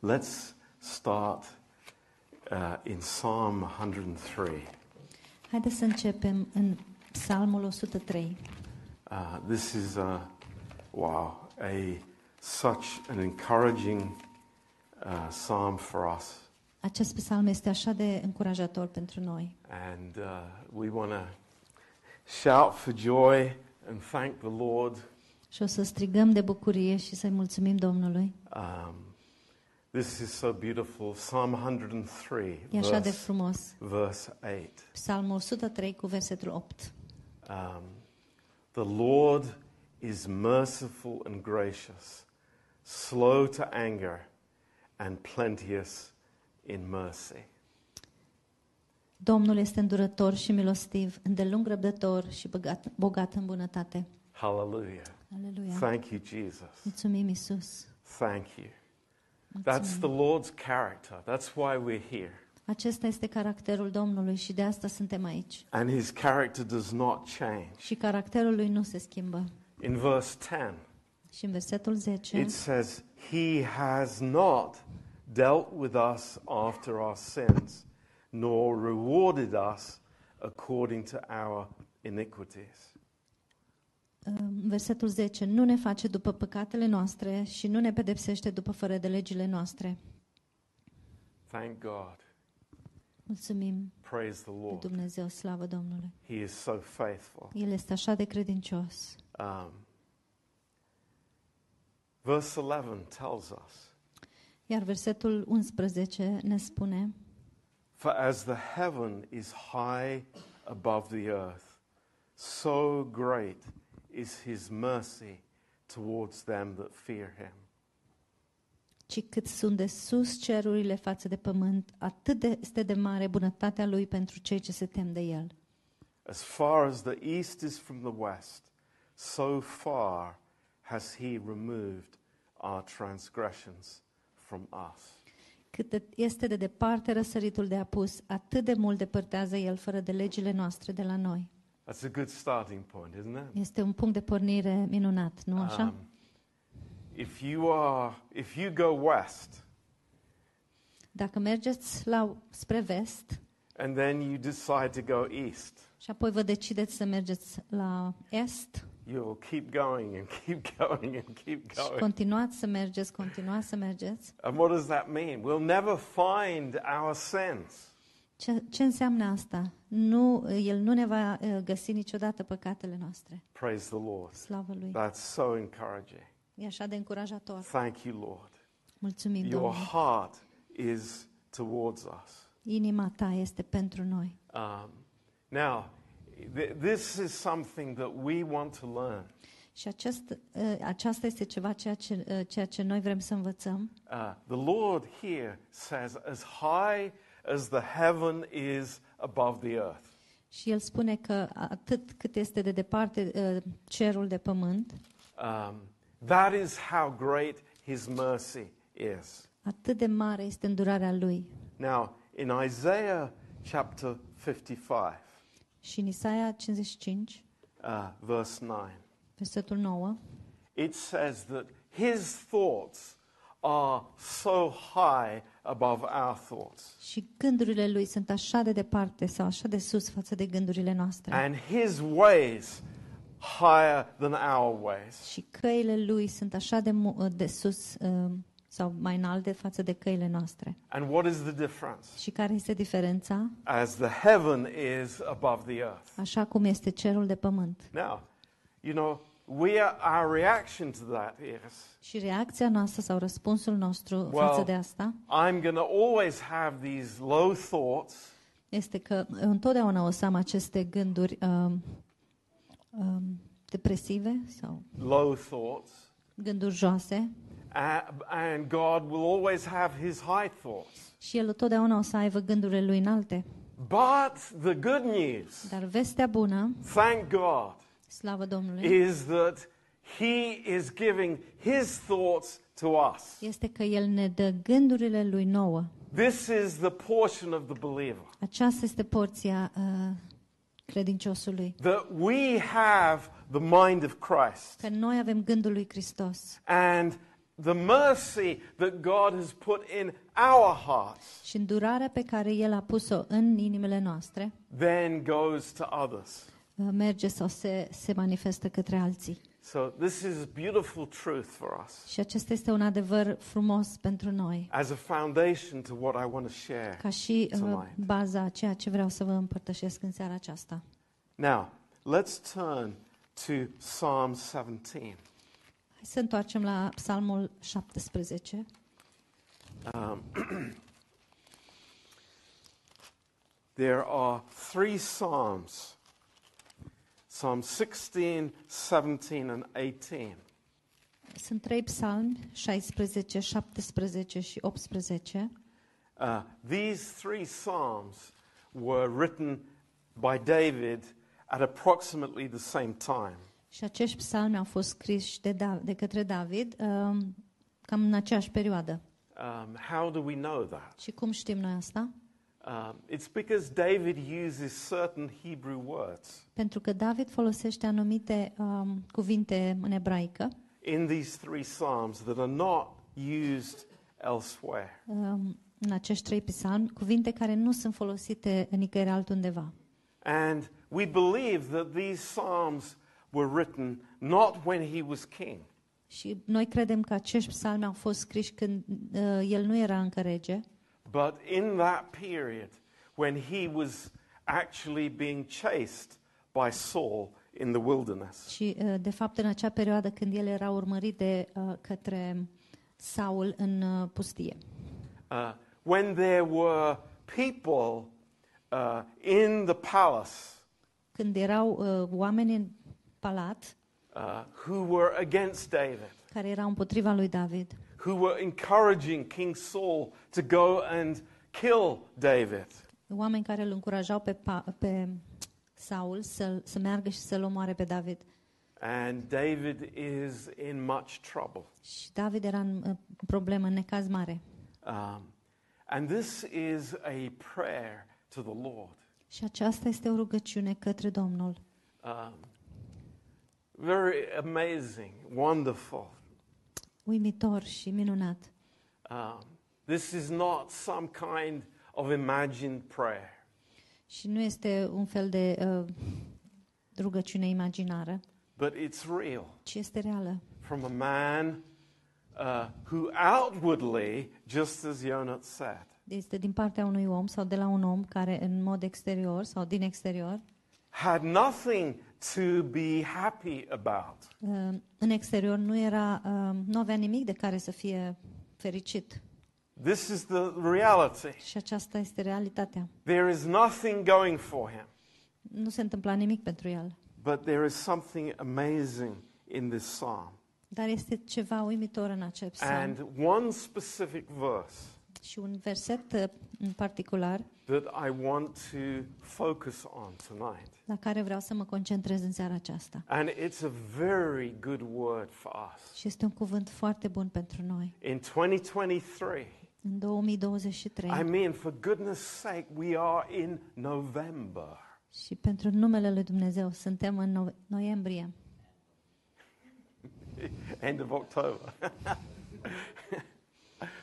Let's start in Psalm 103. Haideți să începem în Psalmul 103. This is such an encouraging psalm for us. Acest psalm este așa de încurajator pentru noi. And we want to shout for joy and thank the Lord. Și o să strigăm de bucurie și să-i mulțumim Domnului. This is so beautiful. Psalm 103. E așa de frumos. Verse 8. Psalmul 103 cu versetul 8. The Lord is merciful and gracious, slow to anger and plenteous in mercy. Domnul este îndurător și milostiv, îndelung răbdător și bogat în bunătate. Hallelujah. Hallelujah. Thank you, Jesus. Mulțumim, Iisus. Thank you. That's the Lord's character. That's why we're here. Acesta este caracterul Domnului și de asta suntem aici. And his character does not change. Și caracterul lui nu se schimbă. In verse 10. Și în versetul 10. It says he has not dealt with us after our sins, nor rewarded us according to our iniquities. Versetul 10. Nu ne face după păcatele noastre și nu ne pedepsește după fără de legile noastre. Thank God. Mulțumim. Praise the Lord. Dumnezeu, slavă Domnului. He is so faithful. El este așa de credincios. Verse 11 tells us. Iar versetul 11 ne spune: For as the heaven is high above the earth, so great is his mercy towards them that fear him. Ci cât sunt de sus cerurile față de pământ, atât de este de mare bunătatea lui pentru cei ce se tem de el. As far as the east is from the west, so far has he removed our transgressions from us. Cât este de departe răsăritul de apus, atât de mult depărtează el fără de legile noastre de la noi. That's a good starting point, isn't it? Este un punct de pornire minunat, nu așa? If you go west, dacă mergeți spre vest, and then you decide to go east, și apoi vă decideți să mergeți la est, you'll keep going and keep going and keep going. Și continuați să mergeți. And what does that mean? We'll never find our sins. Ce înseamnă asta? El nu ne va găsi niciodată păcatele noastre. Praise the Lord. Slavă lui. That's so encouraging. E așa de încurajator. Thank you, Lord. Mulțumim, Doamne. Your heart is towards us. Inima ta este pentru noi. Now, this is something that we want to learn. Și aceasta este ceva ceea ce noi vrem să învățăm. The Lord here says as high as the heaven is above the earth. Și el spune că atât cât este de departe cerul de pământ. That is how great his mercy is. Atât de mare este îndurarea lui. Now, in Isaiah chapter 55. Și în Isaia 55, verse 9. Versetul 9. It says that his thoughts are so high above our thoughts. Și gândurile lui sunt așa de departe sau așa de sus față de gândurile noastre. And his ways higher than our ways. Și căile lui sunt așa de sus sau mai înalte față de căile noastre. And what is the difference? Și care este diferența? As the heaven is above the earth. Așa cum este cerul de pământ. Now, you know, our reaction to that is, și reacția noastră sau răspunsul nostru față de asta, I'm going to always have these low thoughts. Este că întotdeauna o să am aceste gânduri depresive sau low thoughts, gânduri joase. And God will always have his high thoughts. Și el întotdeauna o să aibă gândurile lui înalte. But the good news. Dar vestea bună. Thank God. Slavă Domnului. Is that he is giving his thoughts to us. Este că el ne dă gândurile lui nouă. This is the portion of the believer. Aceasta este porția credinciosului. That we have the mind of Christ. Că noi avem gândul lui Hristos. And the mercy that God has put in our hearts. Și îndurarea pe care El a pus-o în inimile noastre. Then goes to others. Merge sau se manifestă către alții. So this is a beautiful truth for us. Și acesta este un adevăr frumos pentru noi. As a foundation to what I want to share. Ca și baza a ceea ce vreau să vă împărtășesc în seara aceasta. Now, let's turn to Psalm 17. Hai să întoarcem la Psalmul 17. There are three psalms. Psalm 16, 17 and 18. Sunt trei psalmi, 16, 17 și 18. These three psalms were written by David at approximately the same time. Și acești psalmi au fost scriși de către David cam în aceeași perioadă. How do we know that? Și cum știm noi asta? It's because David uses certain Hebrew words. Pentru că David folosește anumite cuvinte în ebraică. In these three psalms that are not used elsewhere. În acești trei psalmi, cuvinte care nu sunt folosite nicăieri altundeva. And we believe that these psalms were written not when he was king. Și noi credem că acești psalmi au fost scriși când el nu era încă rege. But in that period when he was actually being chased by Saul in the wilderness. Și de fapt în acea perioadă când el era urmărit de către Saul în pustie. When there were people in the palace. Când erau oameni în palat. Who were against David. Care erau împotriva lui David. Who were encouraging King Saul to go and kill David. Oameni care îl încurajau pe Saul să meargă și să-l omoare pe David. And David is in much trouble. Și David era în problemă, în necaz mare. And this is a prayer to the Lord. Și aceasta este o rugăciune către Domnul. Very amazing, wonderful. Uimitor și minunat. This is not some kind of imagined prayer. Și nu este un fel de rugăciune imaginară. But it's real. Ci este reală. From a man who outwardly, just as Ionut said. Este din partea unui om sau de la un om care în mod exterior sau din exterior had nothing to be happy about. În exterior nu avea nimic de care să fie fericit. This is the reality. Și aceasta este realitatea. There is nothing going for him. Nu se întâmpla nimic pentru el. But there is something amazing in this psalm. Dar este ceva uimitor în acest psalm. And one specific verse. Și un verset în particular that I want to focus on tonight. La care vreau să mă concentrez în seara aceasta. And it's a very good word for us. Și este un cuvânt foarte bun pentru noi. In 2023. În 2023. I mean, for goodness sake, we are in November. Și pentru numele lui Dumnezeu suntem în noiembrie. End of October.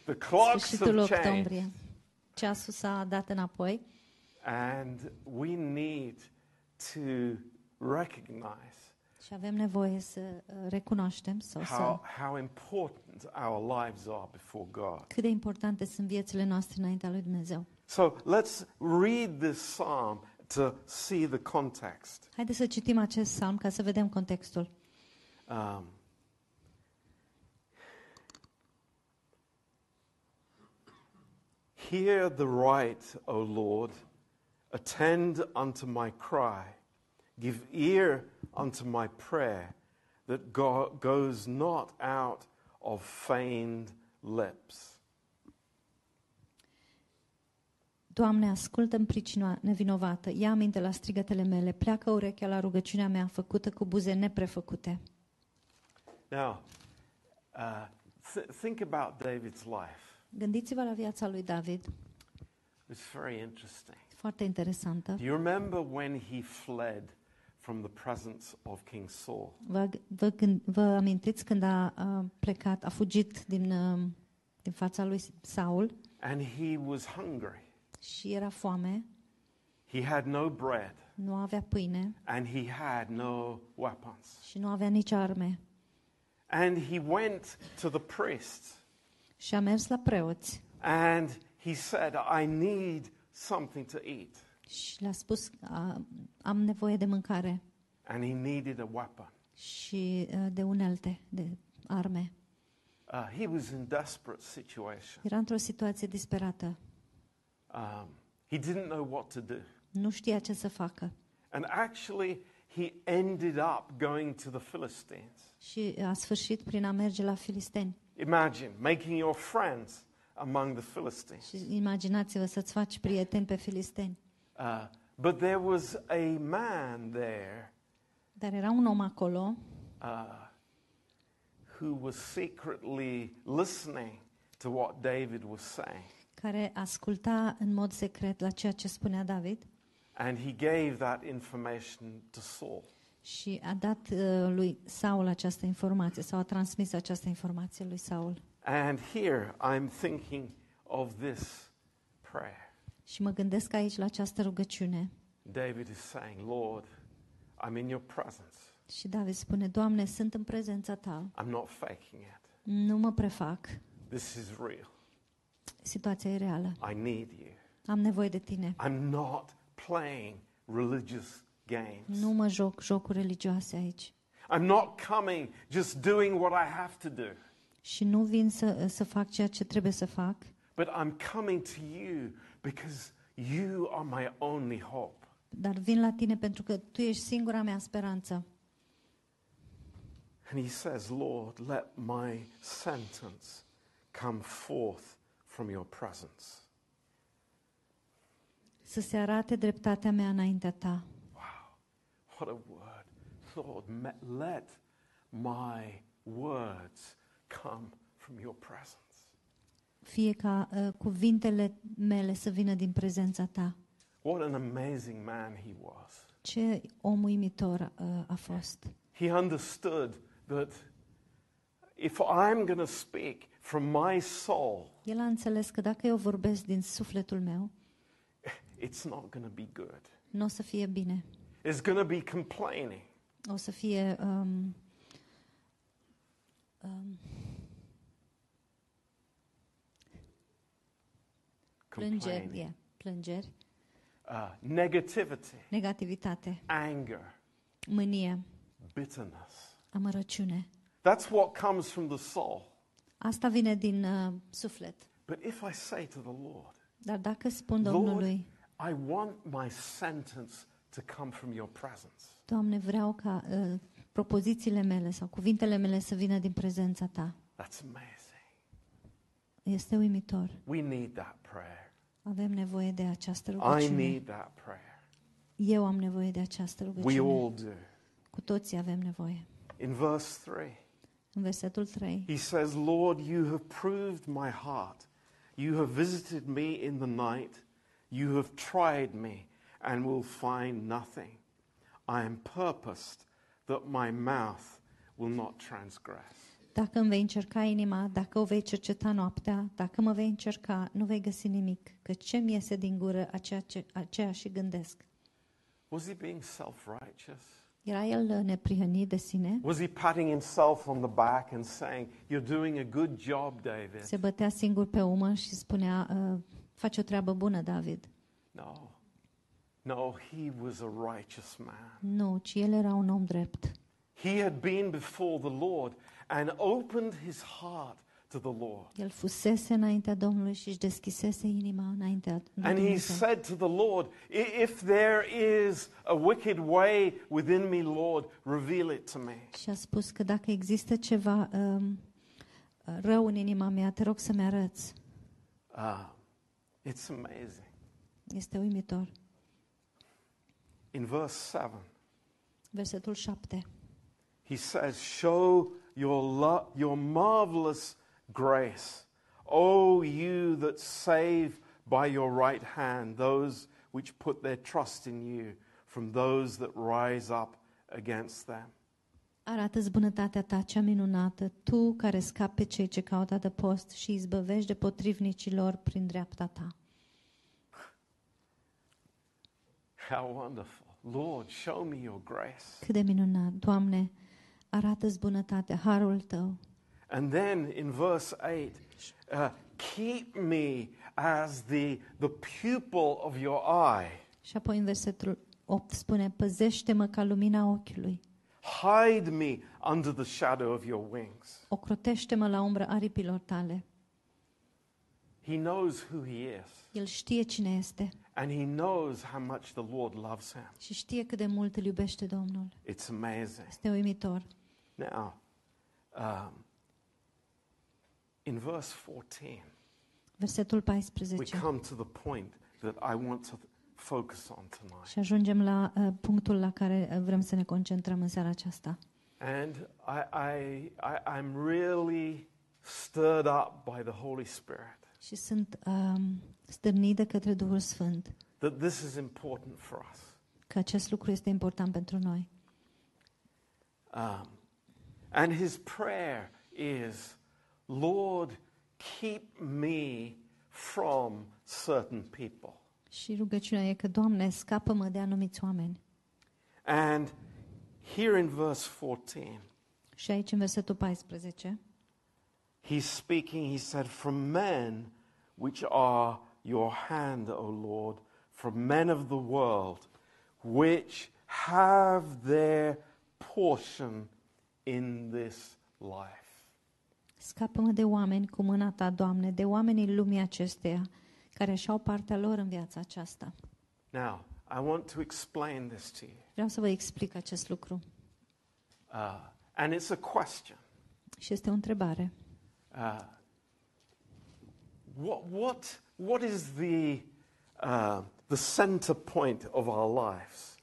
The clocks have changed. Ceasul s-a dat înapoi. And we need to recognize. Și avem nevoie să recunoaștem how important our lives are before God. Cât de importante sunt viețile noastre înaintea lui Dumnezeu. So let's read this psalm to see the context. Haideți să citim acest psalm ca să vedem contextul. Hear the right, O Lord, attend unto my cry, give ear unto my prayer, that God goes not out of feigned lips. Doamne, ascultă-mi pricina nevinovată, ia aminte la strigătele mele, pleacă urechea la rugăciunea mea făcută cu buze neprefăcute. Now, think about David's life. Gândiți-vă la viața lui David. It's very interesting. Foarte interesantă. Do you remember when he fled from the presence of King Saul. Vă amintiți când a plecat, a fugit din fața lui Saul? And he was hungry. Și era foame. He had no bread. Nu avea pâine. And he had no weapons. Și nu avea nici arme. And he went to the priests. Și a mers la preoți. And he said, I need something to eat. Și le-a spus, am nevoie de mâncare. And he needed a weapon. Și de unelte, de arme. He was in desperate situation. Era într-o situație disperată. He didn't know what to do. Nu știa ce să facă. And actually he ended up going to the Philistines. Și a sfârșit prin a merge la filisteni. Imagine making your friends among the Philistines. Și imaginați-vă să-ți faci prieteni pe filisteni. But there was a man there. Dar era un om acolo. Who was secretly listening to what David was saying. Care asculta în mod secret la ceea ce spunea David. And he gave that information to Saul. Și a dat lui Saul această informație, sau a transmis această informație lui Saul. And here I'm thinking of this prayer. Și mă gândesc aici la această rugăciune. David is saying, Lord, I'm in your presence. Și David spune, Doamne, sunt în prezența ta. I'm not faking it. Nu mă prefac. This is real. Situația e reală. I need you. Am nevoie de tine. I'm not playing religious games. Nu mă joc jocuri religioase aici. I'm not coming just doing what I have to do. Și nu vin să fac ceea ce trebuie să fac. But I'm coming to you because you are my only hope. Dar vin la tine pentru că tu ești singura mea speranță. And he says, Lord, let my sentence come forth from your presence. Să se arate dreptatea mea înaintea ta. Wow. What a word. Lord, let my words come from your presence. Fie ca cuvintele mele să vină din prezența ta. What an amazing man he was. Ce om uimitor a fost. He understood that if I'm going to speak from my soul, el a înțeles că dacă eu vorbesc din sufletul meu, it's not going to be good. Nu o să fie bine. It's going to be complaining. O să fie plângeri. Negativitate. Anger. Mânie. Bitterness. Amărăciune. That's what comes from the soul. Asta vine din suflet. But if I say to the Lord, dar dacă spun Domnului, Lord, I want my sentence to come from your presence. Doamne, vreau ca propozițiile mele sau cuvintele mele să vină din prezența ta. That's amazing. Este uimitor. We need that prayer. Avem nevoie de această rugăciune. I need that prayer. Eu am nevoie de această rugăciune. We all do. Cu toții avem nevoie. In verse 3. În versetul 3. He says, Lord, you have proved my heart. You have visited me in the night. You have tried me and will find nothing. I am purposed that my mouth will not transgress. Dacă îmi vei încerca inima, dacă o vei cerceta noaptea, dacă mă vei încerca, nu vei găsi nimic, că ce-mi iese din gură, aceea și gândesc. Was he being self-righteous? Era el neprihănit de sine? Was he patting himself on the back and saying, you're doing a good job, David? Se bătea singur pe umăr și spunea, faci o treabă bună, David. No, he was a righteous man. Nu, ci el era un om drept. He had been before the Lord and opened his heart to the Lord. El fusese înaintea Domnului și își deschisese inima înaintea Domnului. And he said to the Lord, if there is a wicked way within me, Lord, reveal it to me. Și a spus că dacă există ceva rău în inima mea, te rog să mi arăți. It's amazing. Este uimitor. In verse 7. Versetul 7. He says, show your marvelous grace, O you that save by your right hand those which put their trust in you from those that rise up against them. Arată-ți bunătatea ta cea minunată, tu care scapi pe cei ce caută adăpost și izbăvești de potrivnicilor prin dreapta ta. How wonderful. Lord, show me your grace. Cât de minunat, Doamne, arată-ți bunătatea, harul tău. And then in verse 8, keep me as the pupil of your eye. Și apoi în versetul 8 spune, păzește-mă ca lumina ochiului. Hide me under the shadow of your wings. Ocrotește-mă la umbra aripilor tale. He knows who he is. El știe cine este. And he knows how much the Lord loves him. Și știe cât de mult îl iubește Domnul. It's amazing. Este uimitor. Now, in verse 14, versetul 14, we come to the point that I want to focus on tonight. Și ajungem la punctul la care vrem să ne concentrăm în seara aceasta. And I'm really stirred up by the Holy Spirit. Și sunt stârnit de către Duhul Sfânt. That this is important for us. Că acest lucru este important pentru noi. And his prayer is, Lord, keep me from certain people. Și rugăciunea e că, Doamne, scapă-mă de anumiți oameni. And here in verse 14. Și aici în versetul 14. He's speaking, he said, from men which are your hand, O Lord, from men of the world, which have their portion in this life. Scapă-mă de oameni cu mâna ta, Doamne, de oamenii lumii acesteia, care și-au partea lor în viața aceasta. Now, I want to explain this to you. Vreau să vă explic acest lucru. And it's a question. Și este o întrebare. What is the center point of our lives?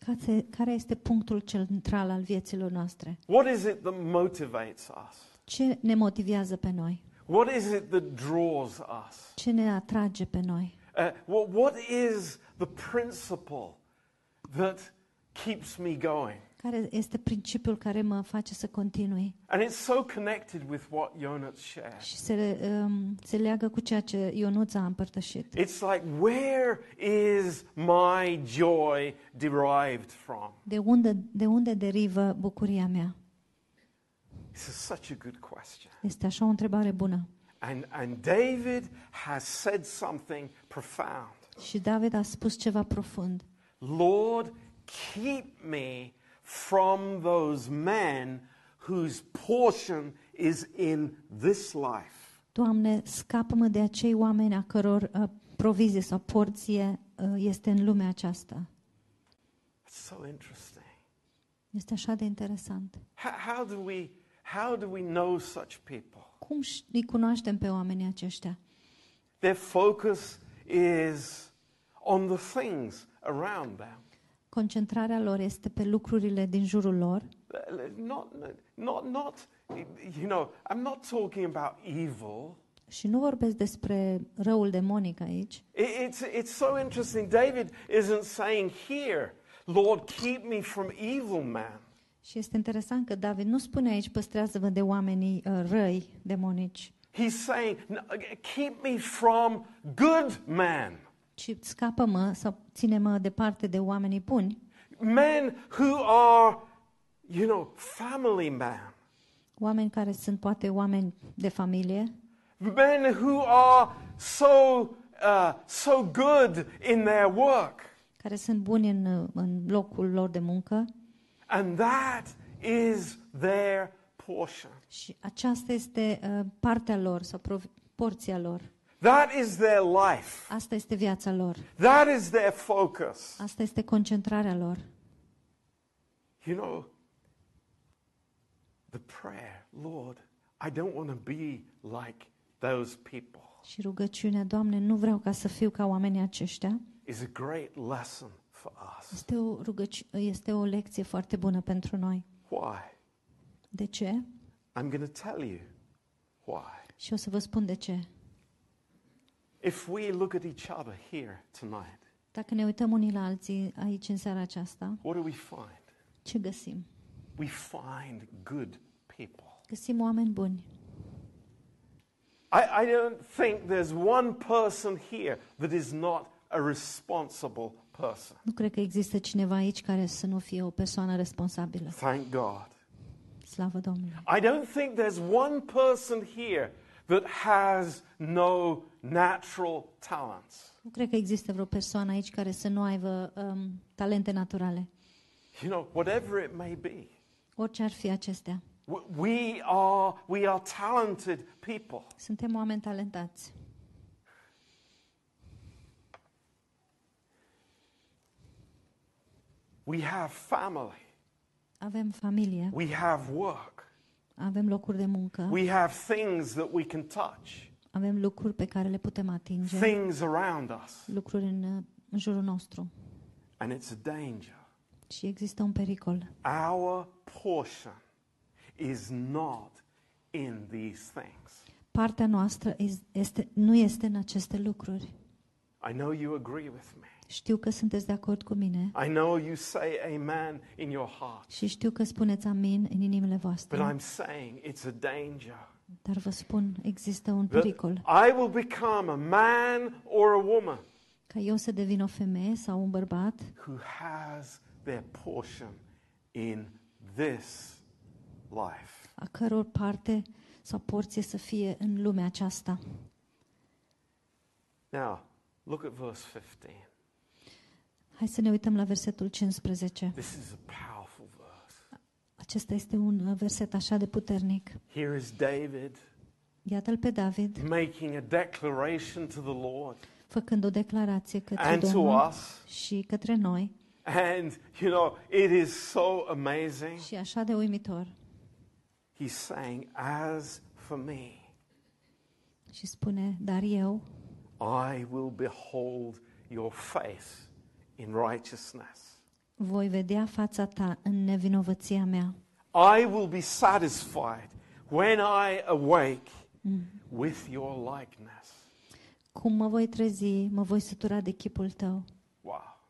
Care este punctul central al vieților noastre? What is it that motivates us? Ce ne motivează pe noi? What is it that draws us? Ce ne atrage pe noi? What is the principle that keeps me going? Care este principiul care mă face să continui? And it's so connected with what Ionuț shared. Și se leagă cu ceea ce Ionuț a împărtășit. It's like, where is my joy derived from? De unde derivă bucuria mea? This is such a good question. Este așa o întrebare bună. And David has said something profound. Și David a spus ceva profund. Lord, keep me from those men whose portion is in this life. Doamne, scapă-mă de acei oameni a căror provizie sau porție este în lumea aceasta. It's so interesting. Este așa de interesant. How do we know such people? Cum îi cunoaștem pe oamenii aceștia? Their focus is on the things around them. Concentrarea lor este pe lucrurile din jurul lor. Not you know, I'm not talking about evil. Și nu vorbesc despre răul demonic aici. It's so interesting. David isn't saying here, Lord, keep me from evil man. Și este interesant că David nu spune aici, păstrează-vă de oamenii răi, demonici. He's saying, keep me from good man. Și scapă-mă sau ține-mă departe de oamenii buni. Men who are, you know, family men. Oameni care sunt poate oameni de familie. Men who are so good in their work. Care sunt buni în locul lor de muncă. And that is their portion. Și aceasta este partea lor sau porția lor. That is their life. Asta este viața lor. That is their focus. Asta este concentrarea lor. You know, the prayer, Lord, I don't want to be like those people. Și rugăciunea, Doamne, nu vreau ca să fiu ca oamenii aceștia. Is a great lesson for us. Este o lecție foarte bună pentru noi. Why? De ce? I'm going to tell you why. Și o să vă spun de ce. If we look at each other here tonight. Dacă ne uităm unii la alții aici în seara aceasta, what do we find? Ce găsim? We find good people. Găsim oameni buni. I don't think there's one person here that is not a responsible person. Nu cred că există cineva aici care să nu fie o persoană responsabilă. Thank God. Slavă Domnului. I don't think there's one person here that has no natural talents. Nu cred că există vreo persoană aici care să nu aibă talente naturale. You know, whatever it may be. Orice ar fi acestea. We are talented people. Suntem oameni talentați. We have family. Avem familie. We have work. Avem locuri de muncă. We have things that we can touch. Avem lucruri pe care le putem atinge. Things around us. Lucruri în jurul nostru. And it's a danger. Și există un pericol. Our portion is not in these things. Partea noastră nu este în aceste lucruri. I know you agree with me. Știu că sunteți de acord cu mine. I know you say amen in your heart. Și știu că spuneți amin în inimile voastre. But I'm saying it's a danger. Dar vă spun, există un pericol. I will become a man or a woman. Ca eu să devin o femeie sau un bărbat. Who has their portion in this life. A căror parte sau porție să fie în lumea aceasta. Now, look at verse 15. Hai să ne uităm la versetul 15. This is a powerful verse. Acesta este un verset așa de puternic. Here is David. Iată-l pe David. Making a declaration to the Lord. Făcând o declarație către Domnul și către noi. And you know, it is so amazing. Și așa de uimitor. He's saying, as for me. Și spune, dar eu. I will behold your face in righteousness. Voi vedea fața ta în nevinovăția mea. I will be satisfied when I awake with your likeness. Cum mă voi trezi, mă voi sătura de chipul tău. Wow.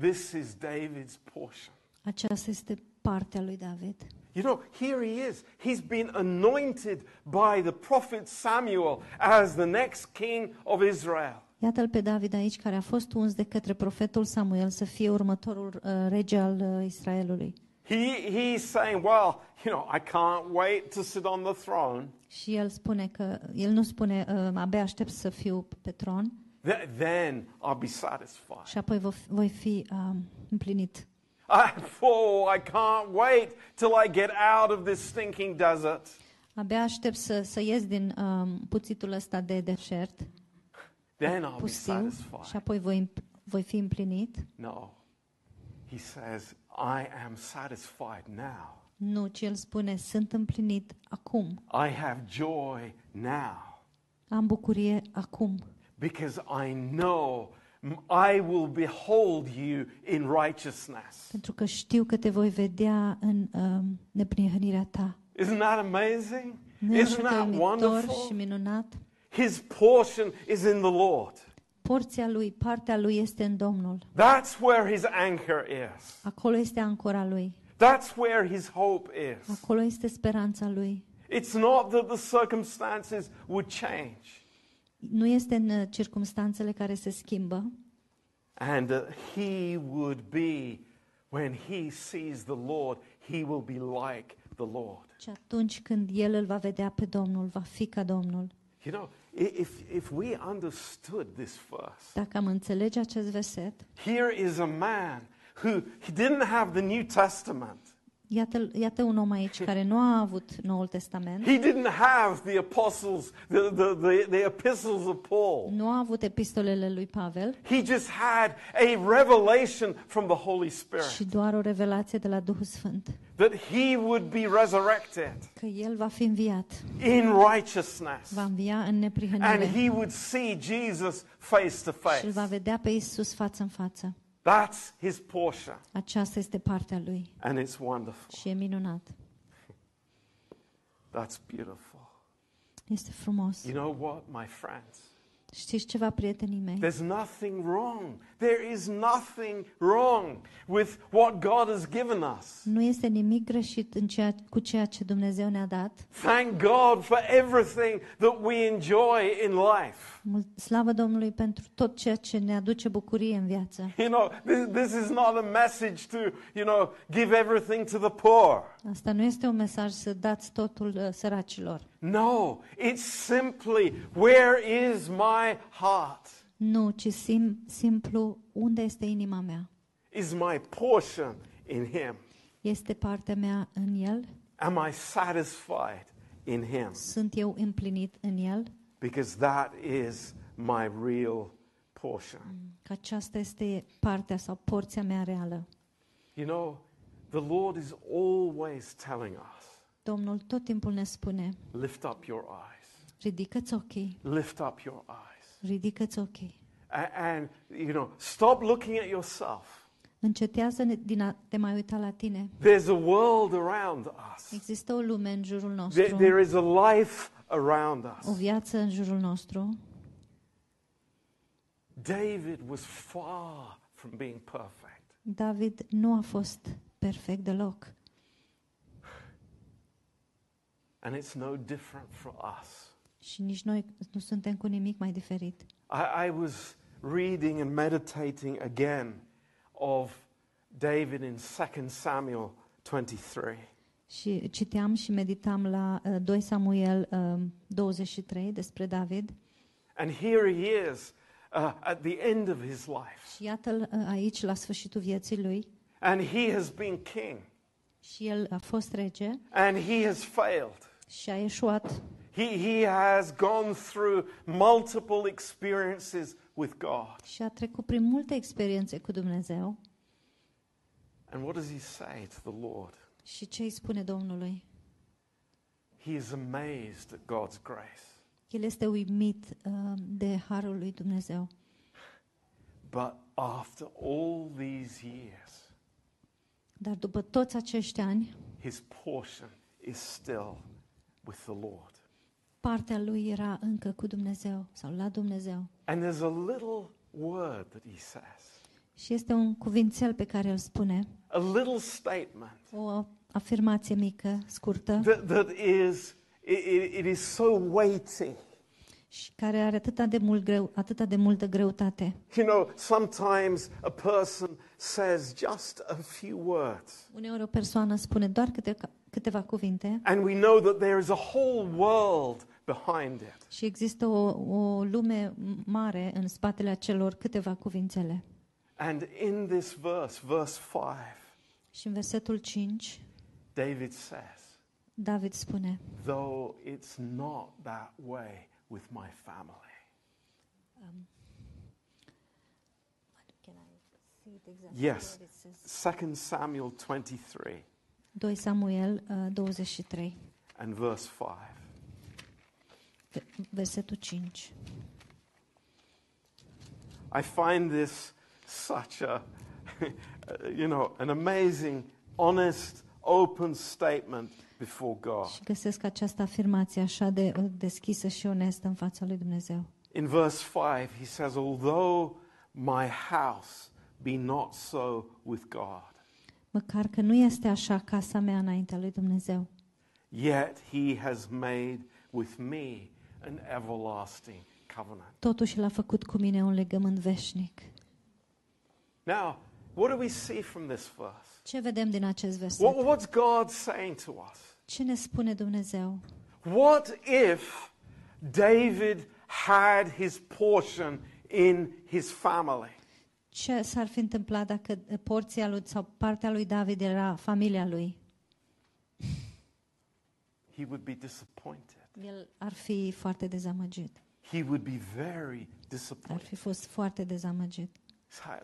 This is David's portion. Aceasta este partea lui David. You know, here he is. He's been anointed by the prophet Samuel as the next king of Israel. Iată-l pe David aici, care a fost uns de către profetul Samuel să fie următorul rege al Israelului. He's saying, well, you know, I can't wait to sit on the throne. Și el spune că el nu spune abia aștept să fiu pe tron. Then I'll be satisfied. Și apoi voi fi împlinit. I can't wait till I get out of this stinking desert. Abia aștept să ies din puțitul ăsta de deșert. Then I'll be satisfied. Și apoi voi fi împlinit. No. He says, I am satisfied now. Nu, ci el spune, sunt împlinit acum. I have joy now. Am bucurie acum. Because I know I will behold you in righteousness. Pentru că știu că te voi vedea în neprihănirea ta. Isn't that amazing? Isn't that wonderful? Și minunat. His portion is in the Lord. Porția lui, partea lui este în Domnul. That's where his anchor is. Acolo este ancora lui. That's where his hope is. Acolo este speranța lui. It's not that the circumstances would change. Nu este în circumstanțele care se schimbă. And he would be when he sees the Lord, he will be like the Lord. Și atunci când el îl va vedea pe Domnul, va fi ca Domnul. You know, if we understood this verse. Dacă am înțelege acest verset. Here is a man who he didn't have the New Testament. Iată un om aici care nu a avut Noul Testament. He didn't have the apostles, the epistles of Paul. Nu a avut epistolele lui Pavel. He just had a revelation from the Holy Spirit. Și doar o revelație de la Duhul Sfânt. That he would be resurrected. Că el va fi înviat. In righteousness. Va învia în neprihănire. And he would see Jesus face to face. Și îl va vedea pe Isus față în față. That's his portion. Aceasta este partea lui. And it's wonderful. Și e minunat. That's beautiful. Este frumos. You know what, my friends? Știți ceva, prietenii mei? There's nothing wrong. There is nothing wrong with what God has given us. Nu este nimic greșit în cu ceea ce Dumnezeu ne-a dat. Thank God for everything that we enjoy in life. Slavă Domnului pentru tot ceea ce ne aduce bucurie în viață. You know, this is not a message to, you know, give everything to the poor. Asta nu este un mesaj să dați totul săracilor. No, it's simply where is my heart? Nu, ci simplu unde este inima mea? Is my portion in him? Este partea mea în el? Am I satisfied in him? Sunt eu împlinit în el? Because that is my real portion. Că aceasta este partea sau porția mea reală. You know, the Lord is always telling us. Domnul tot timpul ne spune: lift up your eyes. Ridicați ochii. Lift up your eyes. Ridicați ochii. And you know, stop looking at yourself. Încetează din a te mai uita la tine. There's a world around us. Există o lume în jurul nostru. There is a life around us. O viață în jurul nostru. David was far from being perfect. David nu a fost perfect deloc. And it's no different for us. Și nici noi nu suntem cu nimic mai diferit. I was reading and meditating again of David in 2 Samuel 23. Și citeam și meditam la 2 Samuel 23 despre David. And here he is at the end of his life. Și iată-l aici la sfârșitul vieții lui. And he has been king. Și el a fost rege. And he has failed. Și a eșuat. He has gone through multiple experiences with God. Și a trecut prin multe experiențe cu Dumnezeu. And what does he say to the Lord? Și ce îi spune Domnului? He is amazed at God's grace. El este uimit de harul lui Dumnezeu. But after all these years, dar după toți acești ani, his portion is still with the Lord. Partea lui era încă cu Dumnezeu sau la Dumnezeu. And there's a little word that he says. Și este un cuvințel pe care îl spune. A little statement. O afirmație mică, scurtă. That is it is so weighty. Și care are atâta de multă greutate. You know, sometimes a person says just a few words. Uneori o persoană spune doar câteva cuvinte. And we know that there is a whole world behind it. Și există o lume mare în spatele acelor câteva cuvintele. And in this verse 5. Și în versetul 5, David spune: though it's not that way with my family. Can I see it exactly? Yes. 2 Samuel 23. 2 Samuel 23. And verse 5. Versetul 5. I find this such a you know, an amazing, honest, open statement before God. Și găsesc această afirmație așa de deschisă și onestă în fața lui Dumnezeu. In verse 5 he says, although my house be not so with God. Măcar că nu este așa casa mea înaintea lui Dumnezeu. Yet he has made with me an everlasting covenant. Totuși l-a făcut cu mine un legământ veșnic. Now, what do we see from this verse? Ce vedem din acest verset? What's God saying to us? Ce ne spune Dumnezeu? What if David had his portion in his family? Ce s-ar fi întâmplat dacă porția lui sau partea lui David era familia lui? He would be disappointed. El ar fi foarte dezamăgit. He would be very disappointed. Ar fi fost foarte dezamăgit.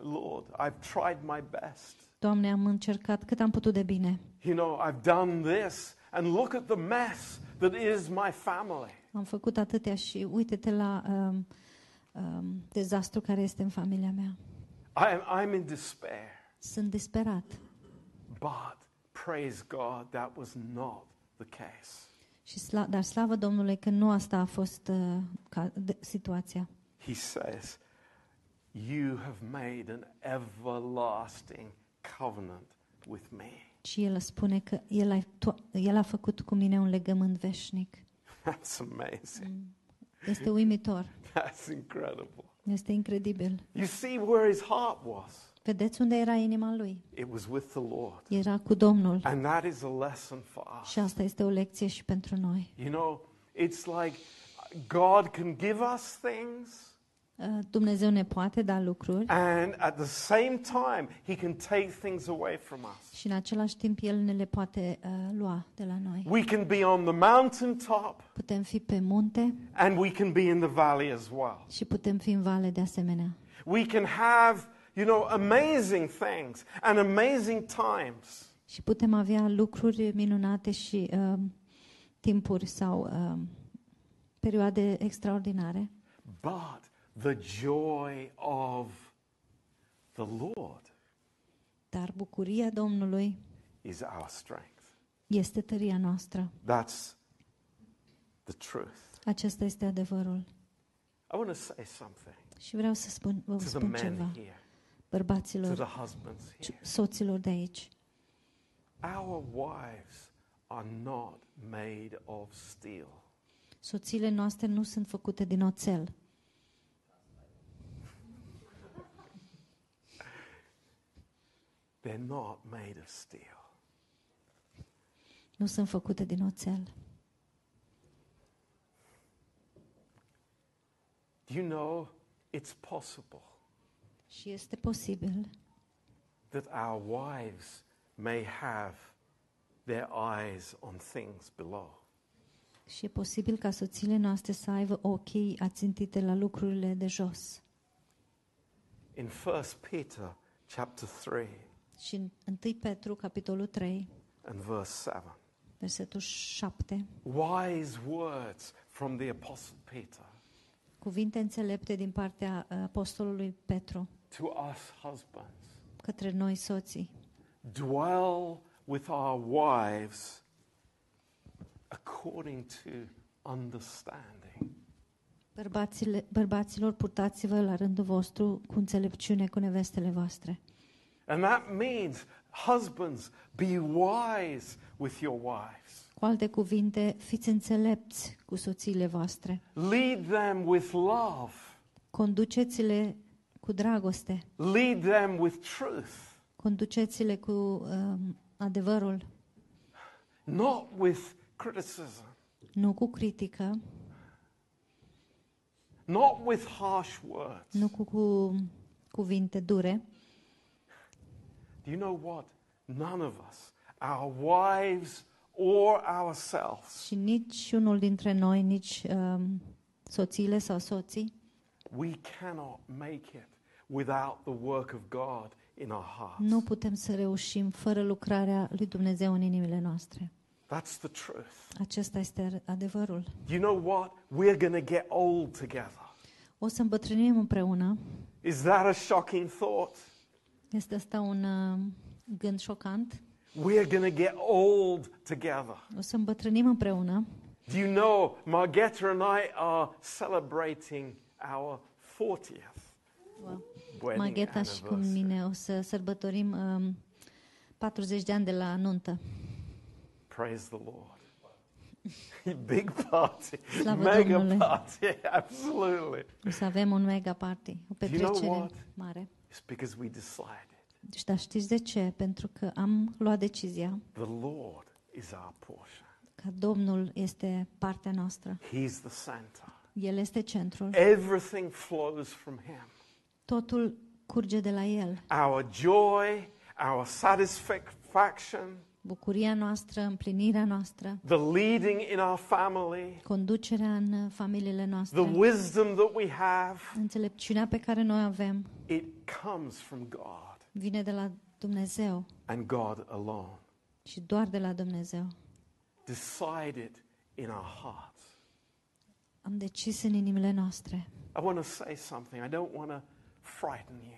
Lord, I've tried my best. Doamne, am încercat cât am putut de bine. You know, I've done this and look at the mess that is my family. Am făcut atâtea și uite-te la dezastru care este în familia mea. I'm in despair. Sunt desperat. But praise God, that was not the case. Dar slavă Domnului că nu asta a fost situația. he says, you have made an everlasting covenant with me. Și el spune că el a făcut cu mine un legământ veșnic. That's amazing. Este uimitor. That's incredible. Este incredibil. You see where his heart was. Vedeți unde era inima lui. It was with the Lord. Era cu Domnul. And that is a lesson for us. Și asta este o lecție și pentru noi. You know, it's like God can give us things. Dumnezeu ne poate da lucruri. And at the same time, he can take things away from us. Și în același timp el ne le poate lua de la noi. We can be on the mountain top. Putem fi pe munte. And we can be in the valley as well. Și putem fi în vale de asemenea. We can have, you know, amazing things and amazing times. Și putem avea lucruri minunate și timpuri sau perioade extraordinare. But the joy of the Lord. Dar bucuria Domnului is our strength. Este tăria noastră. That's the truth. Acesta este adevărul. I want to say something. Și vreau să spun, vă spun ceva. Bărbaților, to the husbands here. Soților de aici. Our wives are not made of steel. Soțiile noastre nu sunt făcute din oțel. They're not made of steel. Nu sunt făcute din oțel. Do you know it's possible? Și este posibil. That our wives may have their eyes on things below. Și e posibil ca soțiile noastre să aibă ochii ațintite la lucrurile de jos. In 1 Peter chapter 3. Și în 1 Petru, capitolul 3, and verse 7. Versetul 7. Wise words from the apostle Peter. Cuvinte înțelepte din partea apostolului Petru. To us husbands. Către noi soții. Dwell with our wives according to understanding. Bărbaților, purtați-vă la rândul vostru cu înțelepciune cu nevestele voastre. And that means, husbands, be wise with your wives. Cu alte cuvinte, fiți înțelepți cu soțiile voastre. Lead them with love. Conduceți-le cu dragoste. Lead them with truth. Conduceți-le cu adevărul. Not with criticism. Nu cu critică. Not with harsh words. Nu cu cuvinte dure. Do you know what? None of us, our wives or ourselves. Și niciunul dintre noi, nici soțiile sau soții. We cannot make it without the work of God in our hearts. Nu putem să reușim fără lucrarea lui Dumnezeu în inimile noastre. That's the truth. Acesta este adevărul. You know what? We're going to get old together. O să îmbătrânim împreună. Is that a shocking thought? Este asta un gând șocant? We're going to get old together. O să îmbătrânim împreună. Do you know, Margherita and I are celebrating our 40th. Wow. Margherita și cu mine o să sărbătorim 40 de ani de la nuntă. Praise the Lord. Big party. Mega party. Absolutely. O să avem un mega party, o petrecere mare. It's because we decided. Dar știți de ce? Pentru că am luat decizia. The Lord is our portion. Că Domnul este partea noastră. He's the center. El este centrul. Everything flows from him. Totul curge de la el. Our joy, our satisfaction, bucuria noastră, împlinirea noastră, the leading in our family, conducerea în familiile noastre, the wisdom that we have, înțelepciunea pe care noi avem, it comes from God, vine de la Dumnezeu, and God alone, și doar de la Dumnezeu. Decided in our hearts. Am decis în inimile noastre. I want to say something. I don't want to frighten you.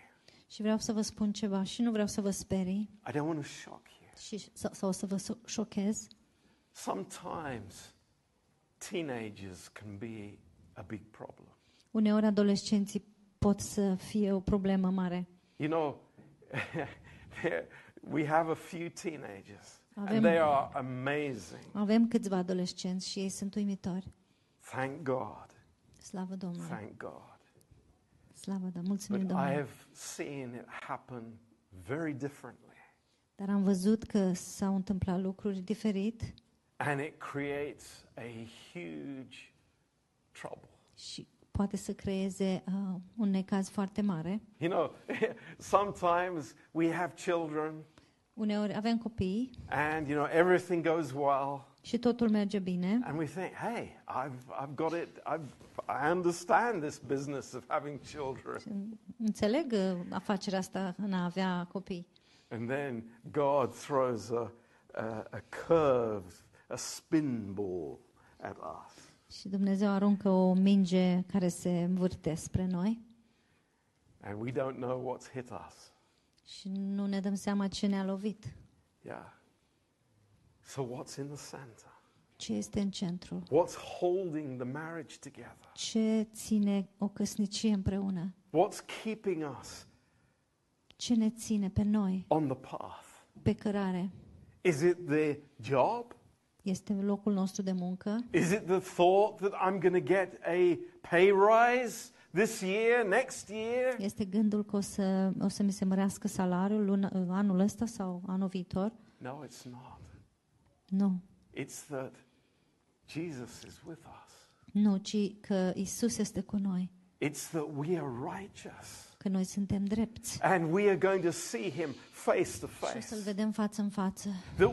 Și vreau să vă spun ceva și nu vreau să vă sperii. I don't want to shock you. Și sau să vă șochez. Sometimes teenagers can be a big problem. Uneori adolescenții pot să fie o problemă mare. You know, we have a few teenagers and they are amazing. Avem câțiva adolescenți și ei sunt uimitori. Thank God. Slavă Domnului. Thank God. Slavă Domnului. Mulțumim Domnului. I have seen it happen very differently. Dar am văzut că s-au întâmplat lucruri diferit. And it creates a huge trouble. Și poate să creeze un necaz foarte mare. You know, sometimes we have children. Uneori avem copii. And you know everything goes well. Și totul merge bine. And we think, hey, I've got it. I understand this business of having children. Înțeleg afacerea asta în a avea copii. And then God throws a curve, a spin ball at us. Și Dumnezeu aruncă o minge care se învârte spre noi. And we don't know what's hit us. Și nu ne dăm seama ce ne-a lovit. Yeah. So what's in the center? Ce este în centru? What's holding the marriage together? Ce ține o căsnicie împreună? What's keeping us? Ce ne ține pe noi? On the path. Pe cărare. Is it the job? Este locul nostru de muncă? Is it the thought that I'm going to get a pay rise this year, next year? Este gândul că o să mi se mărească salariul anul ăsta sau anul viitor? No, it's not. Nu. No. It's that Jesus is with us. Nu, ci că Isus este cu noi. It's that we are righteous. Că noi suntem drepți. And we are going to see him face to face. Și să-l vedem față în față. That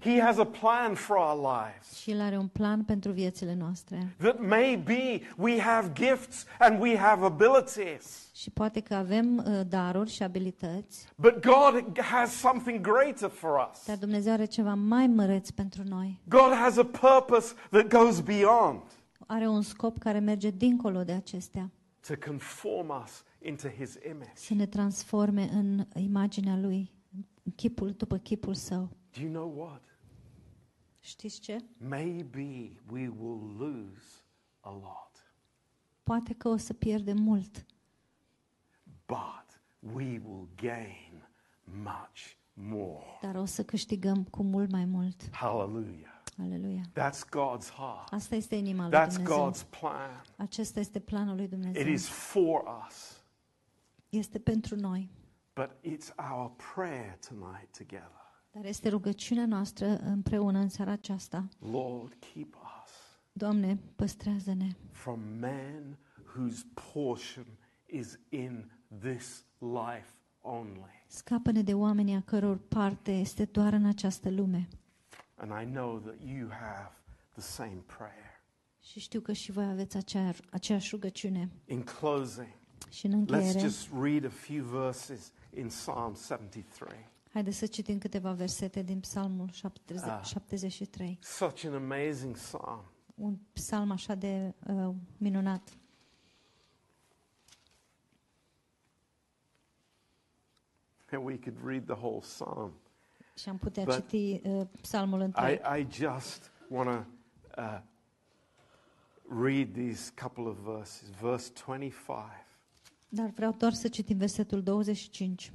he has a plan for our lives. Și el are un plan pentru viețile noastre. That maybe we have gifts and we have abilities. Și poate că avem daruri și abilități. But God has something greater for us. Dar Dumnezeu are ceva mai măreț pentru noi. God has a purpose that goes beyond. Are un scop care merge dincolo de acestea. To conform us into his image. Să ne transforme în imaginea lui, după chipul său. Do you know what? Știți ce? Maybe we will lose a lot. Poate că o să pierdem mult. But we will gain much more. Dar o să câștigăm cu mult mai mult. Hallelujah. Aleluia. That's God's heart. Asta este inima lui Dumnezeu. That's God's plan. Acesta este planul lui Dumnezeu. It is for us. Este pentru noi. But it's our prayer tonight together. Dar este rugăciunea noastră împreună în seara aceasta. Lord, keep us. Doamne, păstrează-ne. From men whose portion is in this life only. Scapă-ne de oamenii a căror parte este doar în această lume. And I know that you have the same prayer. Și știu că și voi aveți aceeași rugăciune. In closing, let's just read a few verses in Psalm 73. Haideți să citim câteva versete din Psalmul 73. Such an amazing psalm. Un psalm așa de minunat. And we could read the whole psalm. Și am putea citi psalmul întreg. I just want to read these couple of verses. Verse 25. Dar vreau doar să citim versetul 25.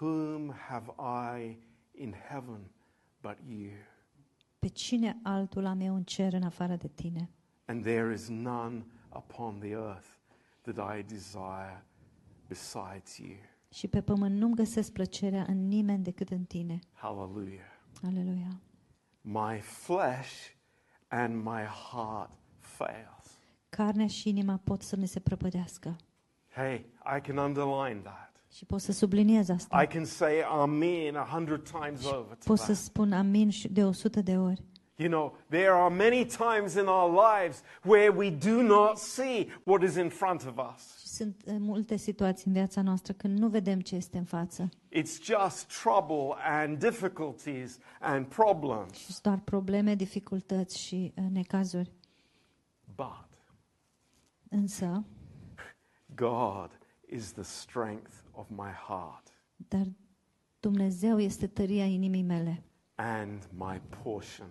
Whom have I in heaven but you? Pe cine altul am eu în cer în afară de tine? And there is none upon the earth that I desire besides you. Și pe pământ nu-mi găsesc plăcerea în nimeni decât în tine. Hallelujah. Hallelujah. My flesh and my heart fails. Carnea și inima pot să mi se prăpădească. Hey, I can underline that. Și pot să subliniez asta. I can say amen 100 times over. Pot să spun amin de 100 de ori. You know, there are many times in our lives where we do not see what is in front of us. Sunt multe situații în viața noastră când nu vedem ce este în față. It's just trouble and difficulties and problems. Și doar probleme, dificultăți și necazuri. But însă God is the strength of my heart. Dar Dumnezeu este tăria inimii mele. And my portion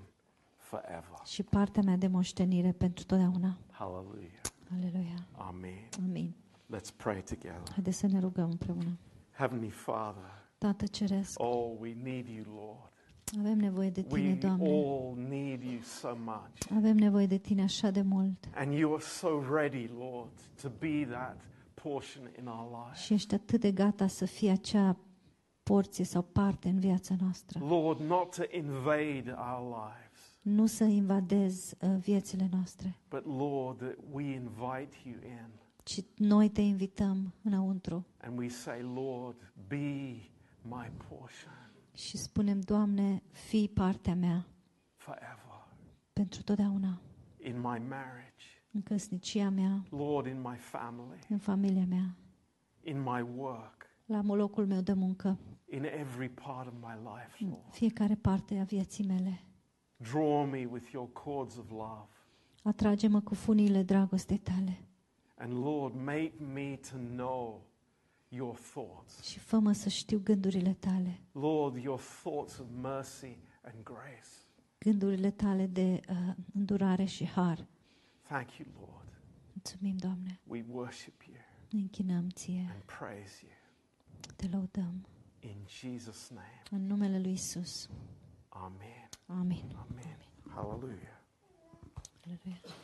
forever. Și partea mea de moștenire pentru totdeauna. Hallelujah. Aleluia. Amen. Amen. Let's pray together. Haideți să ne rugăm împreună. Heavenly Father. Tată ceresc. Oh, we need you, Lord. Avem nevoie de tine, Doamne. We all need you so much. Avem nevoie de tine așa de mult. And you are so ready, Lord, to be that portion in our life. Și ești atât de gata să fii acea porție sau parte în viața noastră. Lord, not to invade our lives. Nu să invadezi viețile noastre. But Lord, that we invite you in. Ci noi te invităm înăuntru. And we say, Lord, be my portion. Și spunem, Doamne, fii partea mea. Forever. Pentru totdeauna. In my marriage. În căsnicia mea. Lord, in my family. În familia mea. In my work. La locul meu de muncă. In every part of my life, Lord. Fiecare parte a vieții mele. Draw me with your cords of love. Atrage-mă cu funiile dragostei tale. And Lord, make me to know your thoughts. Și fă-mă să știu gândurile tale. Lord, your thoughts of mercy and grace. Gândurile tale de îndurare și har. Thank you, Lord. Mulțumim, Doamne. We worship you. Ne închinăm ție. And praise you. Te laudăm. In Jesus' name. În numele lui Isus. Amen. Amen. Amen. Amen. Hallelujah. Hallelujah.